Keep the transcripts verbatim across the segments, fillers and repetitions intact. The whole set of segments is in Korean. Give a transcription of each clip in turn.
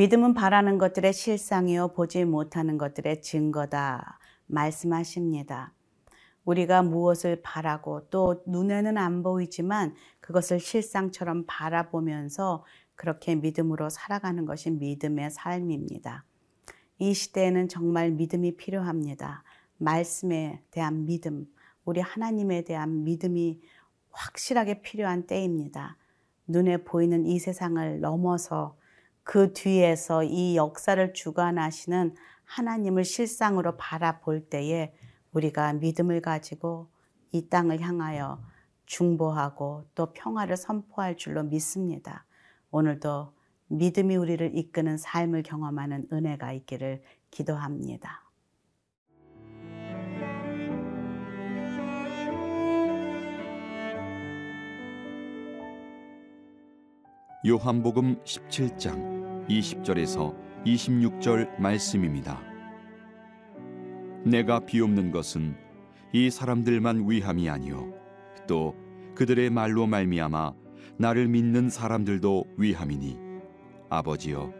믿음은 바라는 것들의 실상이요 보지 못하는 것들의 증거다 말씀하십니다. 우리가 무엇을 바라고 또 눈에는 안 보이지만 그것을 실상처럼 바라보면서 그렇게 믿음으로 살아가는 것이 믿음의 삶입니다. 이 시대에는 정말 믿음이 필요합니다. 말씀에 대한 믿음, 우리 하나님에 대한 믿음이 확실하게 필요한 때입니다. 눈에 보이는 이 세상을 넘어서 그 뒤에서 이 역사를 주관하시는 하나님을 실상으로 바라볼 때에 우리가 믿음을 가지고 이 땅을 향하여 중보하고 또 평화를 선포할 줄로 믿습니다. 오늘도 믿음이 우리를 이끄는 삶을 경험하는 은혜가 있기를 기도합니다. 요한복음 십칠 장 이십 절에서 이십육 절 말씀입니다. 내가 비옵는 것은 이 사람들만 위함이 아니요 또 그들의 말로 말미암아 나를 믿는 사람들도 위함이니 아버지여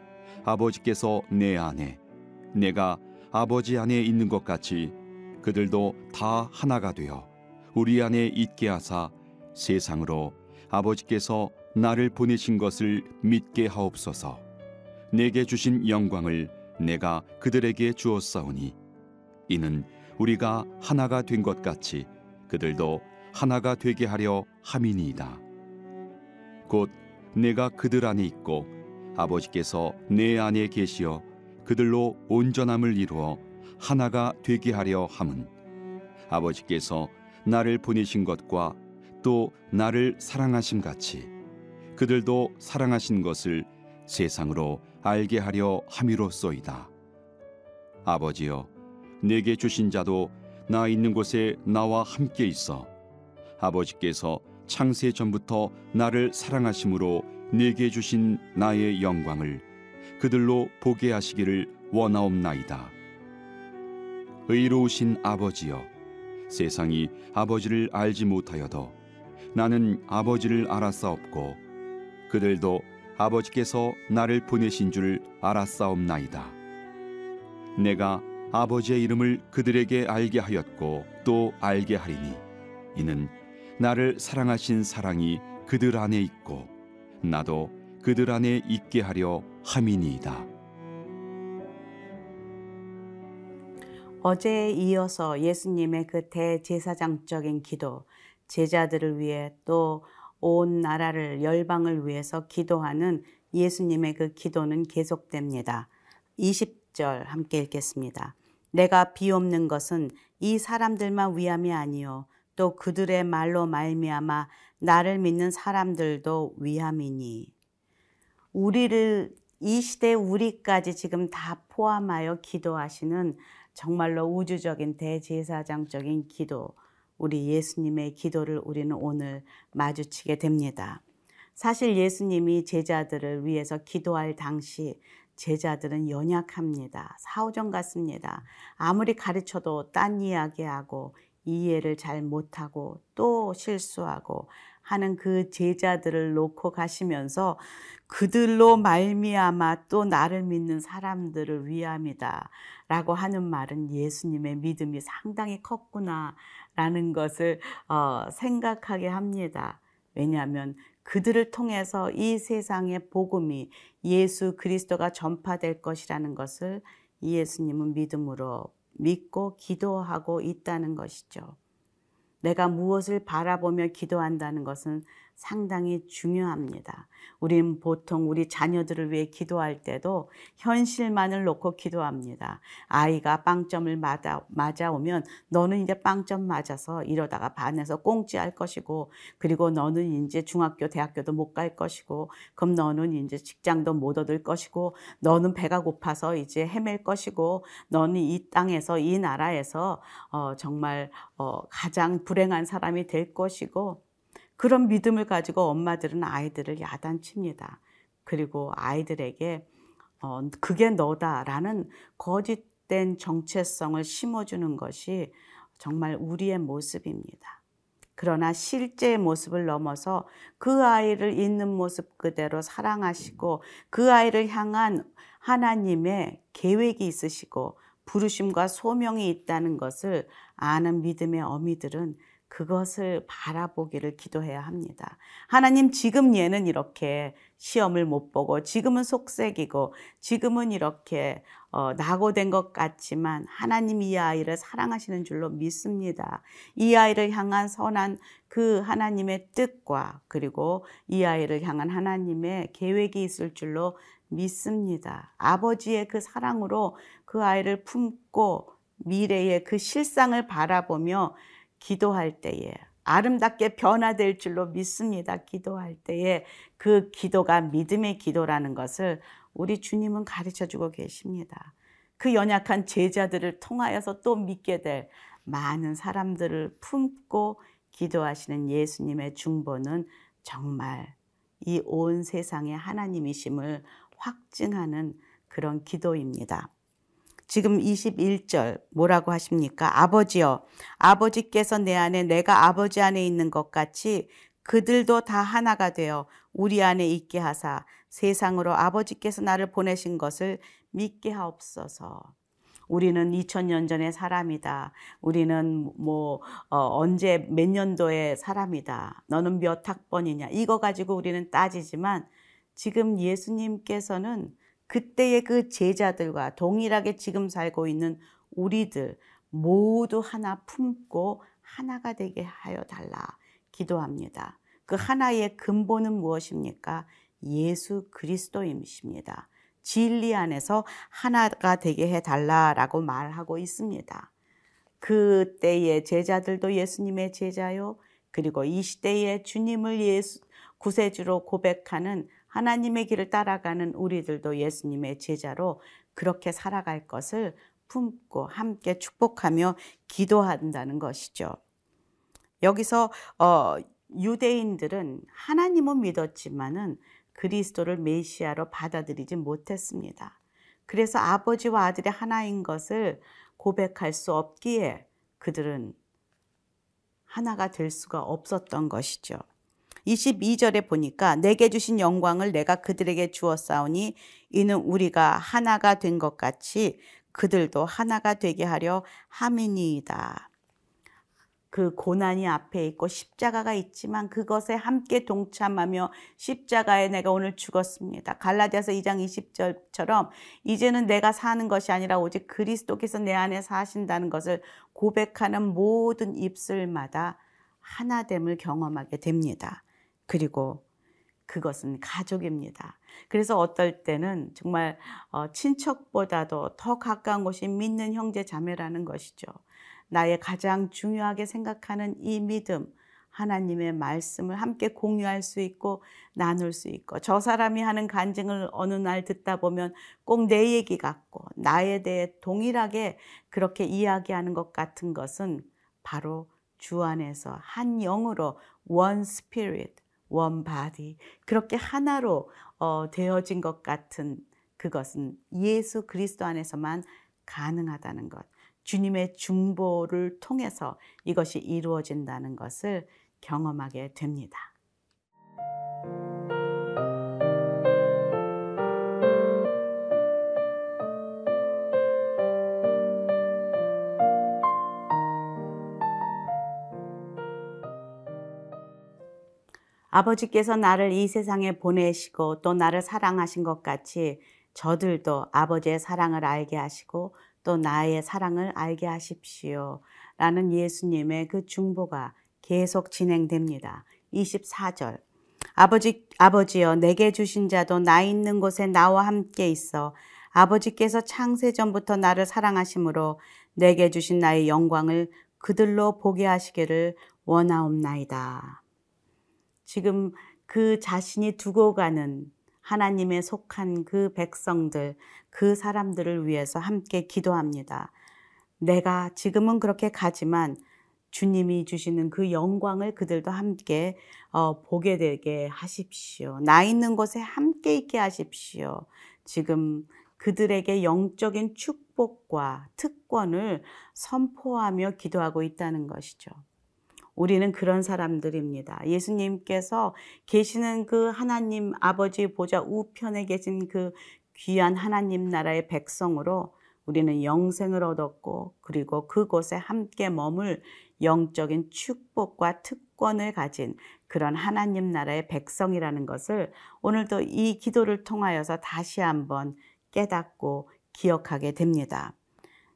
아버지께서 내 안에 내가 아버지 안에 있는 것 같이 그들도 다 하나가 되어 우리 안에 있게 하사 세상으로 아버지께서 나를 보내신 것을 믿게 하옵소서. 내게 주신 영광을 내가 그들에게 주었사오니 이는 우리가 하나가 된 것 같이 그들도 하나가 되게 하려 함이니이다. 곧 내가 그들 안에 있고 아버지께서 내 안에 계시어 그들로 온전함을 이루어 하나가 되게 하려 함은 아버지께서 나를 보내신 것과 또 나를 사랑하심 같이 그들도 사랑하신 것을 세상으로 알게 하려 함이로소이다. 아버지여, 내게 주신 자도 나 있는 곳에 나와 함께 있어 아버지께서 창세 전부터 나를 사랑하심으로 내게 주신 나의 영광을 그들로 보게 하시기를 원하옵나이다. 의로우신 아버지여, 세상이 아버지를 알지 못하여도 나는 아버지를 알았사옵고 그들도 아버지께서 나를 보내신 줄 알았사옵나이다. 내가 아버지의 이름을 그들에게 알게 하였고 또 알게 하리니 이는 나를 사랑하신 사랑이 그들 안에 있고 나도 그들 안에 있게 하려 함이니이다. 어제에 이어서 예수님의 그 대제사장적인 기도, 제자들을 위해 또 온 나라를 열방을 위해서 기도하는 예수님의 그 기도는 계속됩니다. 이십 절 함께 읽겠습니다. 내가 비옵는 것은 이 사람들만 위함이 아니요 또 그들의 말로 말미암아 나를 믿는 사람들도 위함이니. 우리를 이 시대 우리까지 지금 다 포함하여 기도하시는 정말로 우주적인 대제사장적인 기도, 우리 예수님의 기도를 우리는 오늘 마주치게 됩니다. 사실 예수님이 제자들을 위해서 기도할 당시 제자들은 연약합니다. 사오정 같습니다. 아무리 가르쳐도 딴 이야기하고 이해를 잘 못하고 또 실수하고 하는 그 제자들을 놓고 가시면서 그들로 말미암아 또 나를 믿는 사람들을 위함이다 라고 하는 말은 예수님의 믿음이 상당히 컸구나 라는 것을 어, 생각하게 합니다. 왜냐하면 그들을 통해서 이 세상의 복음이 예수 그리스도가 전파될 것이라는 것을 예수님은 믿음으로 믿고 기도하고 있다는 것이죠. 내가 무엇을 바라보며 기도한다는 것은 상당히 중요합니다. 우린 보통 우리 자녀들을 위해 기도할 때도 현실만을 놓고 기도합니다. 아이가 빵점을 맞아, 맞아오면 너는 이제 빵점 맞아서 이러다가 반에서 꽁찌할 것이고 그리고 너는 이제 중학교, 대학교도 못 갈 것이고 그럼 너는 이제 직장도 못 얻을 것이고 너는 배가 고파서 이제 헤맬 것이고 너는 이 땅에서, 이 나라에서 어, 정말 어, 가장 불행한 사람이 될 것이고 그런 믿음을 가지고 엄마들은 아이들을 야단칩니다. 그리고 아이들에게 어, 그게 너다라는 거짓된 정체성을 심어주는 것이 정말 우리의 모습입니다. 그러나 실제의 모습을 넘어서 그 아이를 있는 모습 그대로 사랑하시고 그 아이를 향한 하나님의 계획이 있으시고 부르심과 소명이 있다는 것을 아는 믿음의 어미들은 그것을 바라보기를 기도해야 합니다. 하나님, 지금 얘는 이렇게 시험을 못 보고 지금은 속색이고 지금은 이렇게 어, 낙오된 것 같지만 하나님 이 아이를 사랑하시는 줄로 믿습니다. 이 아이를 향한 선한 그 하나님의 뜻과 그리고 이 아이를 향한 하나님의 계획이 있을 줄로 믿습니다. 아버지의 그 사랑으로 그 아이를 품고 미래의 그 실상을 바라보며 기도할 때에 아름답게 변화될 줄로 믿습니다. 기도할 때에 그 기도가 믿음의 기도라는 것을 우리 주님은 가르쳐주고 계십니다. 그 연약한 제자들을 통하여서 또 믿게 될 많은 사람들을 품고 기도하시는 예수님의 중보는 정말 이 온 세상의 하나님이심을 확증하는 그런 기도입니다. 지금 이십일 절 뭐라고 하십니까? 아버지여, 아버지께서 내 안에 내가 아버지 안에 있는 것 같이 그들도 다 하나가 되어 우리 안에 있게 하사 세상으로 아버지께서 나를 보내신 것을 믿게 하옵소서. 우리는 이천 년 전의 사람이다. 우리는 뭐 어, 언제 몇 년도의 사람이다. 너는 몇 학번이냐. 이거 가지고 우리는 따지지만 지금 예수님께서는 그때의 그 제자들과 동일하게 지금 살고 있는 우리들 모두 하나 품고 하나가 되게 하여 달라 기도합니다. 그 하나의 근본은 무엇입니까? 예수 그리스도이십니다. 진리 안에서 하나가 되게 해달라라고 말하고 있습니다. 그때의 제자들도 예수님의 제자요. 그리고 이 시대의 주님을 예수, 구세주로 고백하는 하나님의 길을 따라가는 우리들도 예수님의 제자로 그렇게 살아갈 것을 품고 함께 축복하며 기도한다는 것이죠. 여기서 어, 유대인들은 하나님은 믿었지만은 그리스도를 메시아로 받아들이지 못했습니다. 그래서 아버지와 아들이 하나인 것을 고백할 수 없기에 그들은 하나가 될 수가 없었던 것이죠. 이십이 절에 보니까 내게 주신 영광을 내가 그들에게 주었사오니 이는 우리가 하나가 된 것 같이 그들도 하나가 되게 하려 함이니이다. 그 고난이 앞에 있고 십자가가 있지만 그것에 함께 동참하며 십자가에 내가 오늘 죽었습니다. 갈라디아서 이 장 이십 절처럼 이제는 내가 사는 것이 아니라 오직 그리스도께서 내 안에 사신다는 것을 고백하는 모든 입술마다 하나됨을 경험하게 됩니다. 그리고 그것은 가족입니다. 그래서 어떨 때는 정말 친척보다도 더 가까운 곳이 믿는 형제 자매라는 것이죠. 나의 가장 중요하게 생각하는 이 믿음, 하나님의 말씀을 함께 공유할 수 있고 나눌 수 있고 저 사람이 하는 간증을 어느 날 듣다 보면 꼭 내 얘기 같고 나에 대해 동일하게 그렇게 이야기하는 것 같은 것은 바로 주 안에서 한 영으로 one spirit, one body 그렇게 하나로 어, 되어진 것 같은 그것은 예수 그리스도 안에서만 가능하다는 것, 주님의 중보를 통해서 이것이 이루어진다는 것을 경험하게 됩니다. 아버지께서 나를 이 세상에 보내시고 또 나를 사랑하신 것 같이 저들도 아버지의 사랑을 알게 하시고 또 나의 사랑을 알게 하십시오 라는 예수님의 그 중보가 계속 진행됩니다. 이십사 절 아버지, 아버지여 내게 주신 자도 나 있는 곳에 나와 함께 있어 아버지께서 창세전부터 나를 사랑하심으로 내게 주신 나의 영광을 그들로 보게 하시기를 원하옵나이다. 지금 그 자신이 두고 가는 하나님의 속한 그 백성들, 그 사람들을 위해서 함께 기도합니다. 내가 지금은 그렇게 가지만 주님이 주시는 그 영광을 그들도 함께 어, 보게 되게 하십시오. 나 있는 곳에 함께 있게 하십시오. 지금 그들에게 영적인 축복과 특권을 선포하며 기도하고 있다는 것이죠. 우리는 그런 사람들입니다. 예수님께서 계시는 그 하나님 아버지 보좌 우편에 계신 그 귀한 하나님 나라의 백성으로 우리는 영생을 얻었고, 그리고 그곳에 함께 머물 영적인 축복과 특권을 가진 그런 하나님 나라의 백성이라는 것을 오늘도 이 기도를 통하여서 다시 한번 깨닫고 기억하게 됩니다.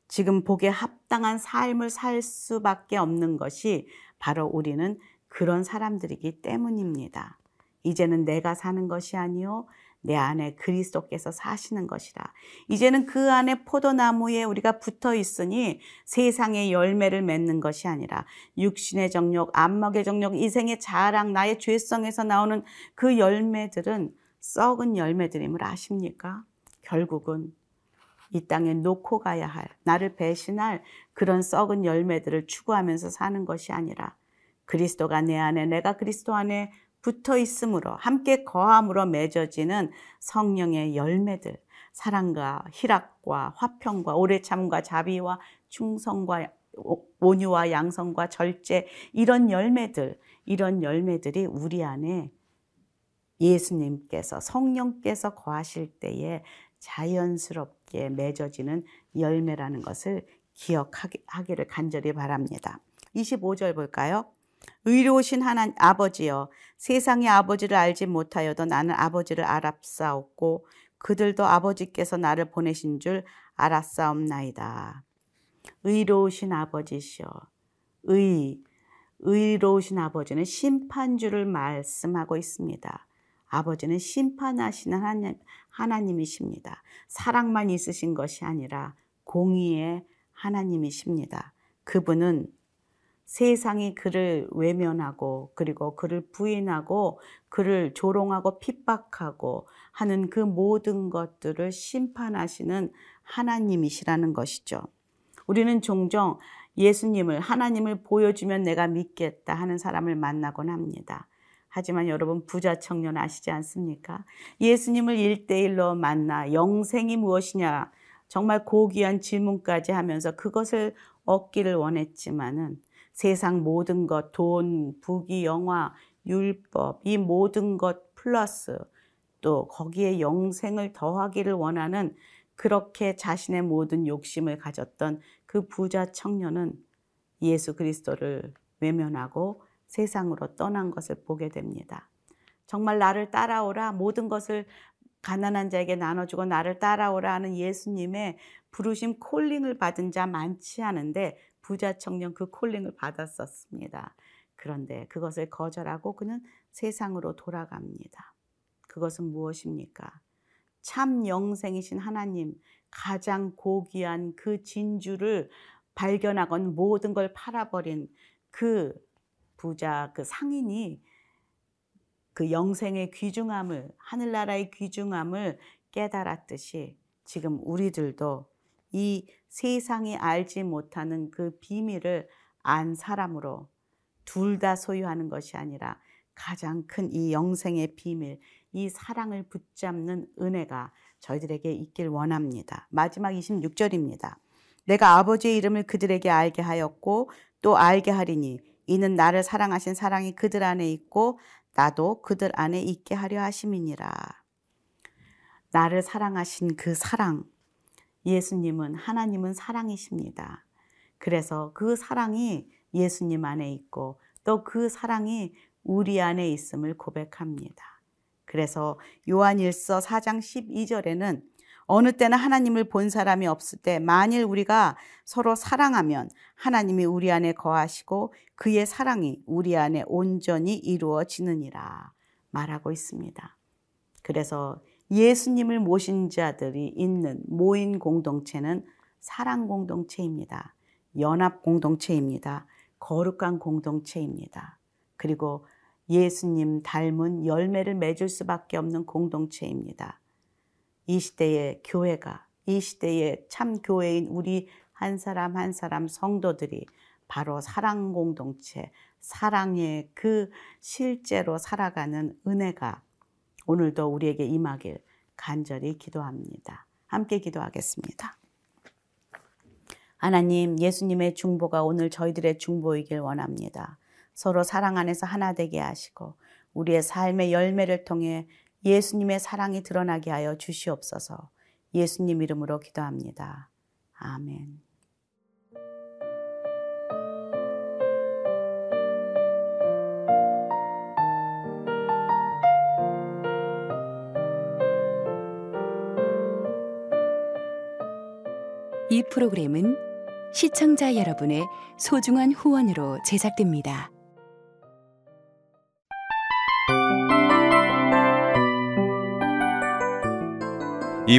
지금 복에 합당한 삶을 살 수밖에 없는 것이 바로 우리는 그런 사람들이기 때문입니다. 이제는 내가 사는 것이 아니요 내 안에 그리스도께서 사시는 것이라. 이제는 그 안에 포도나무에 우리가 붙어 있으니 세상의 열매를 맺는 것이 아니라 육신의 정욕, 안목의 정욕, 이생의 자랑, 나의 죄성에서 나오는 그 열매들은 썩은 열매들임을 아십니까? 결국은 이 땅에 놓고 가야 할, 나를 배신할 그런 썩은 열매들을 추구하면서 사는 것이 아니라 그리스도가 내 안에, 내가 그리스도 안에 붙어 있음으로, 함께 거함으로 맺어지는 성령의 열매들, 사랑과 희락과 화평과 오래 참과 자비와 충성과 온유와 양성과 절제, 이런 열매들, 이런 열매들이 우리 안에 예수님께서, 성령께서 거하실 때에 자연스럽게 맺어지는 열매라는 것을 기억하기를 간절히 바랍니다. 이십오 절 볼까요? 의로우신 하나님 아버지여, 세상의 아버지를 알지 못하여도 나는 아버지를 알았사옵고 그들도 아버지께서 나를 보내신 줄 알았사옵나이다. 의로우신 아버지시여, 의, 의로우신 아버지는 심판주를 말씀하고 있습니다. 아버지는 심판하시는 하나님, 하나님이십니다. 사랑만 있으신 것이 아니라 공의의 하나님이십니다. 그분은 세상이 그를 외면하고, 그리고 그를 부인하고, 그를 조롱하고 핍박하고 하는 그 모든 것들을 심판하시는 하나님이시라는 것이죠. 우리는 종종 예수님을, 하나님을 보여주면 내가 믿겠다 하는 사람을 만나곤 합니다. 하지만 여러분, 부자 청년 아시지 않습니까? 예수님을 일대일로 만나 영생이 무엇이냐, 정말 고귀한 질문까지 하면서 그것을 얻기를 원했지만은 세상 모든 것, 돈, 부귀, 영화, 율법, 이 모든 것 플러스 또 거기에 영생을 더하기를 원하는, 그렇게 자신의 모든 욕심을 가졌던 그 부자 청년은 예수 그리스도를 외면하고 세상으로 떠난 것을 보게 됩니다. 정말 나를 따라오라, 모든 것을 가난한 자에게 나눠주고 나를 따라오라 하는 예수님의 부르심, 콜링을 받은 자 많지 않은데 부자 청년 그 콜링을 받았었습니다. 그런데 그것을 거절하고 그는 세상으로 돌아갑니다. 그것은 무엇입니까? 참 영생이신 하나님, 가장 고귀한 그 진주를 발견하건 모든 걸 팔아버린 그 부자, 그 상인이 그 영생의 귀중함을, 하늘나라의 귀중함을 깨달았듯이 지금 우리들도 이 세상이 알지 못하는 그 비밀을 안 사람으로 둘 다 소유하는 것이 아니라 가장 큰 이 영생의 비밀, 이 사랑을 붙잡는 은혜가 저희들에게 있길 원합니다. 마지막 이십육 절입니다. 내가 아버지의 이름을 그들에게 알게 하였고 또 알게 하리니 이는 나를 사랑하신 사랑이 그들 안에 있고 나도 그들 안에 있게 하려 하심이니라. 나를 사랑하신 그 사랑, 예수님은, 하나님은 사랑이십니다. 그래서 그 사랑이 예수님 안에 있고 또 그 사랑이 우리 안에 있음을 고백합니다. 그래서 요한일서 사 장 십이 절에는 어느 때나 하나님을 본 사람이 없을 때 만일 우리가 서로 사랑하면 하나님이 우리 안에 거하시고 그의 사랑이 우리 안에 온전히 이루어지느니라 말하고 있습니다. 그래서 예수님을 모신 자들이 있는 모인 공동체는 사랑 공동체입니다. 연합 공동체입니다. 거룩한 공동체입니다. 그리고 예수님 닮은 열매를 맺을 수밖에 없는 공동체입니다. 이 시대의 교회가, 이 시대의 참 교회인 우리 한 사람 한 사람 성도들이 바로 사랑 공동체, 사랑의 그 실제로 살아가는 은혜가 오늘도 우리에게 임하길 간절히 기도합니다. 함께 기도하겠습니다. 하나님, 예수님의 중보가 오늘 저희들의 중보이길 원합니다. 서로 사랑 안에서 하나 되게 하시고 우리의 삶의 열매를 통해 예수님의 사랑이 드러나게 하여 주시옵소서. 예수님 이름으로 기도합니다. 아멘. 이 프로그램은 시청자 여러분의 소중한 후원으로 제작됩니다. 이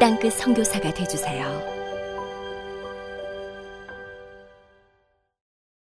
땅끝 선교사가 되어주세요.